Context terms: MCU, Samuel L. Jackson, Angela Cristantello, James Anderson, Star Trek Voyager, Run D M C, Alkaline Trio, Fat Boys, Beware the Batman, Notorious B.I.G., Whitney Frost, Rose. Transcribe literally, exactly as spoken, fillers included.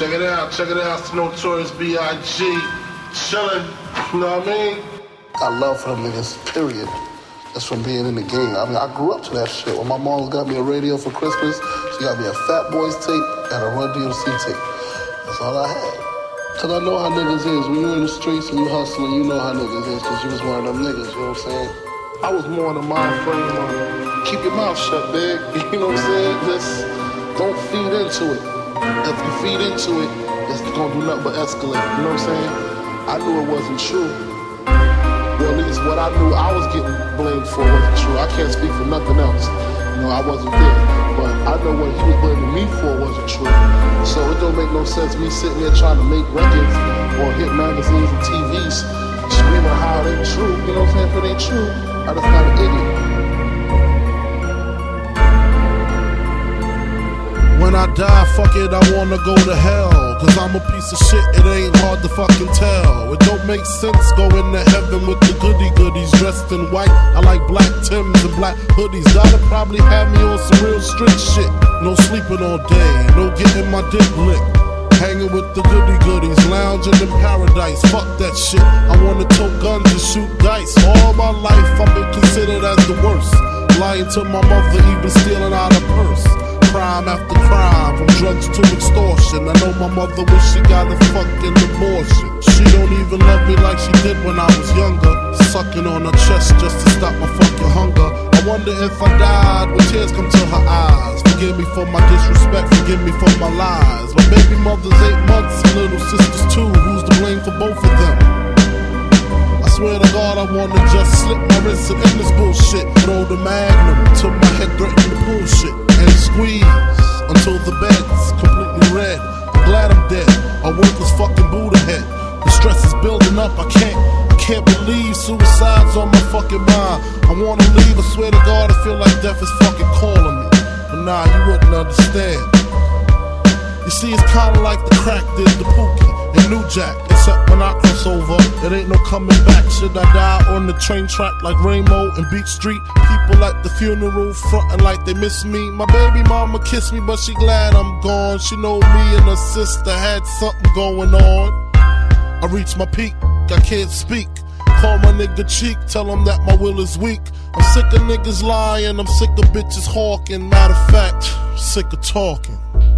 Check it out, check it out. It's Notorious B I G Chillin', you know what I mean? I love her, niggas, period. That's from being in the game. I mean, I grew up to that shit. When my mom got me a radio for Christmas, she got me a Fat Boys tape and a Run D M C tape. That's all I had. Cause I know how niggas is. When you in the streets and you hustling, you know how niggas is, cause you was one of them niggas, you know what I'm saying? I was more in the mind frame of keep your mouth shut, big. You know what I'm saying? Just don't feed into it. If you feed into it, it's gonna do nothing but escalate. You know what I'm saying? I knew it wasn't true. Well, at least what I knew I was getting blamed for wasn't true. I can't speak for nothing else. You know, I wasn't there. But I know what he was blaming me for wasn't true. So it don't make no sense me sitting there trying to make records or hit magazines and T Vs screaming how it ain't true. You know what I'm saying? If it ain't true, I just got an idiot. When I die, fuck it, I wanna go to hell. Cause I'm a piece of shit, it ain't hard to fucking tell. It don't make sense going to heaven with the goody goodies dressed in white. I like black Timbs and black hoodies. That'll probably have me on some real street shit. No sleeping all day, no getting my dick licked. Hanging with the goody goodies, lounging in paradise. Fuck that shit, I wanna tote guns and shoot dice. All my life I've been considered as the worst. Lying to my mother, even stealing out her purse. Crime after crime, from drugs to extortion. I know my mother wish she got a fucking abortion. She don't even love me like she did when I was younger. Sucking on her chest just to stop my fucking hunger. I wonder if I died when tears come to her eyes. Forgive me for my disrespect, forgive me for my lies. My baby mother's eight months and little sister's two. Who's to blame for both of them? I swear to God, I wanna just slip my wrist and end this bullshit. Throw the magnum till my head threatens the bullshit. And squeeze until the bed's completely red. I'm glad I'm dead. I work this fucking Buddha head. The stress is building up, I can't, I can't believe suicide's on my fucking mind. I wanna leave, I swear to God, I feel like death is fucking calling me. But nah, you wouldn't understand. You see, it's kinda like the crack did the Pookie and New Jack. Except when I cross over, it ain't no coming back. Should I die on the train track like Rainbow and Beach Street? People at the funeral frontin' like they miss me. My baby mama kissed me, but she glad I'm gone. She know me and her sister had something going on. I reached my peak, I can't speak. Call my nigga Cheek, tell him that my will is weak. I'm sick of niggas lying, I'm sick of bitches hawking. Matter of fact, I'm sick of talking.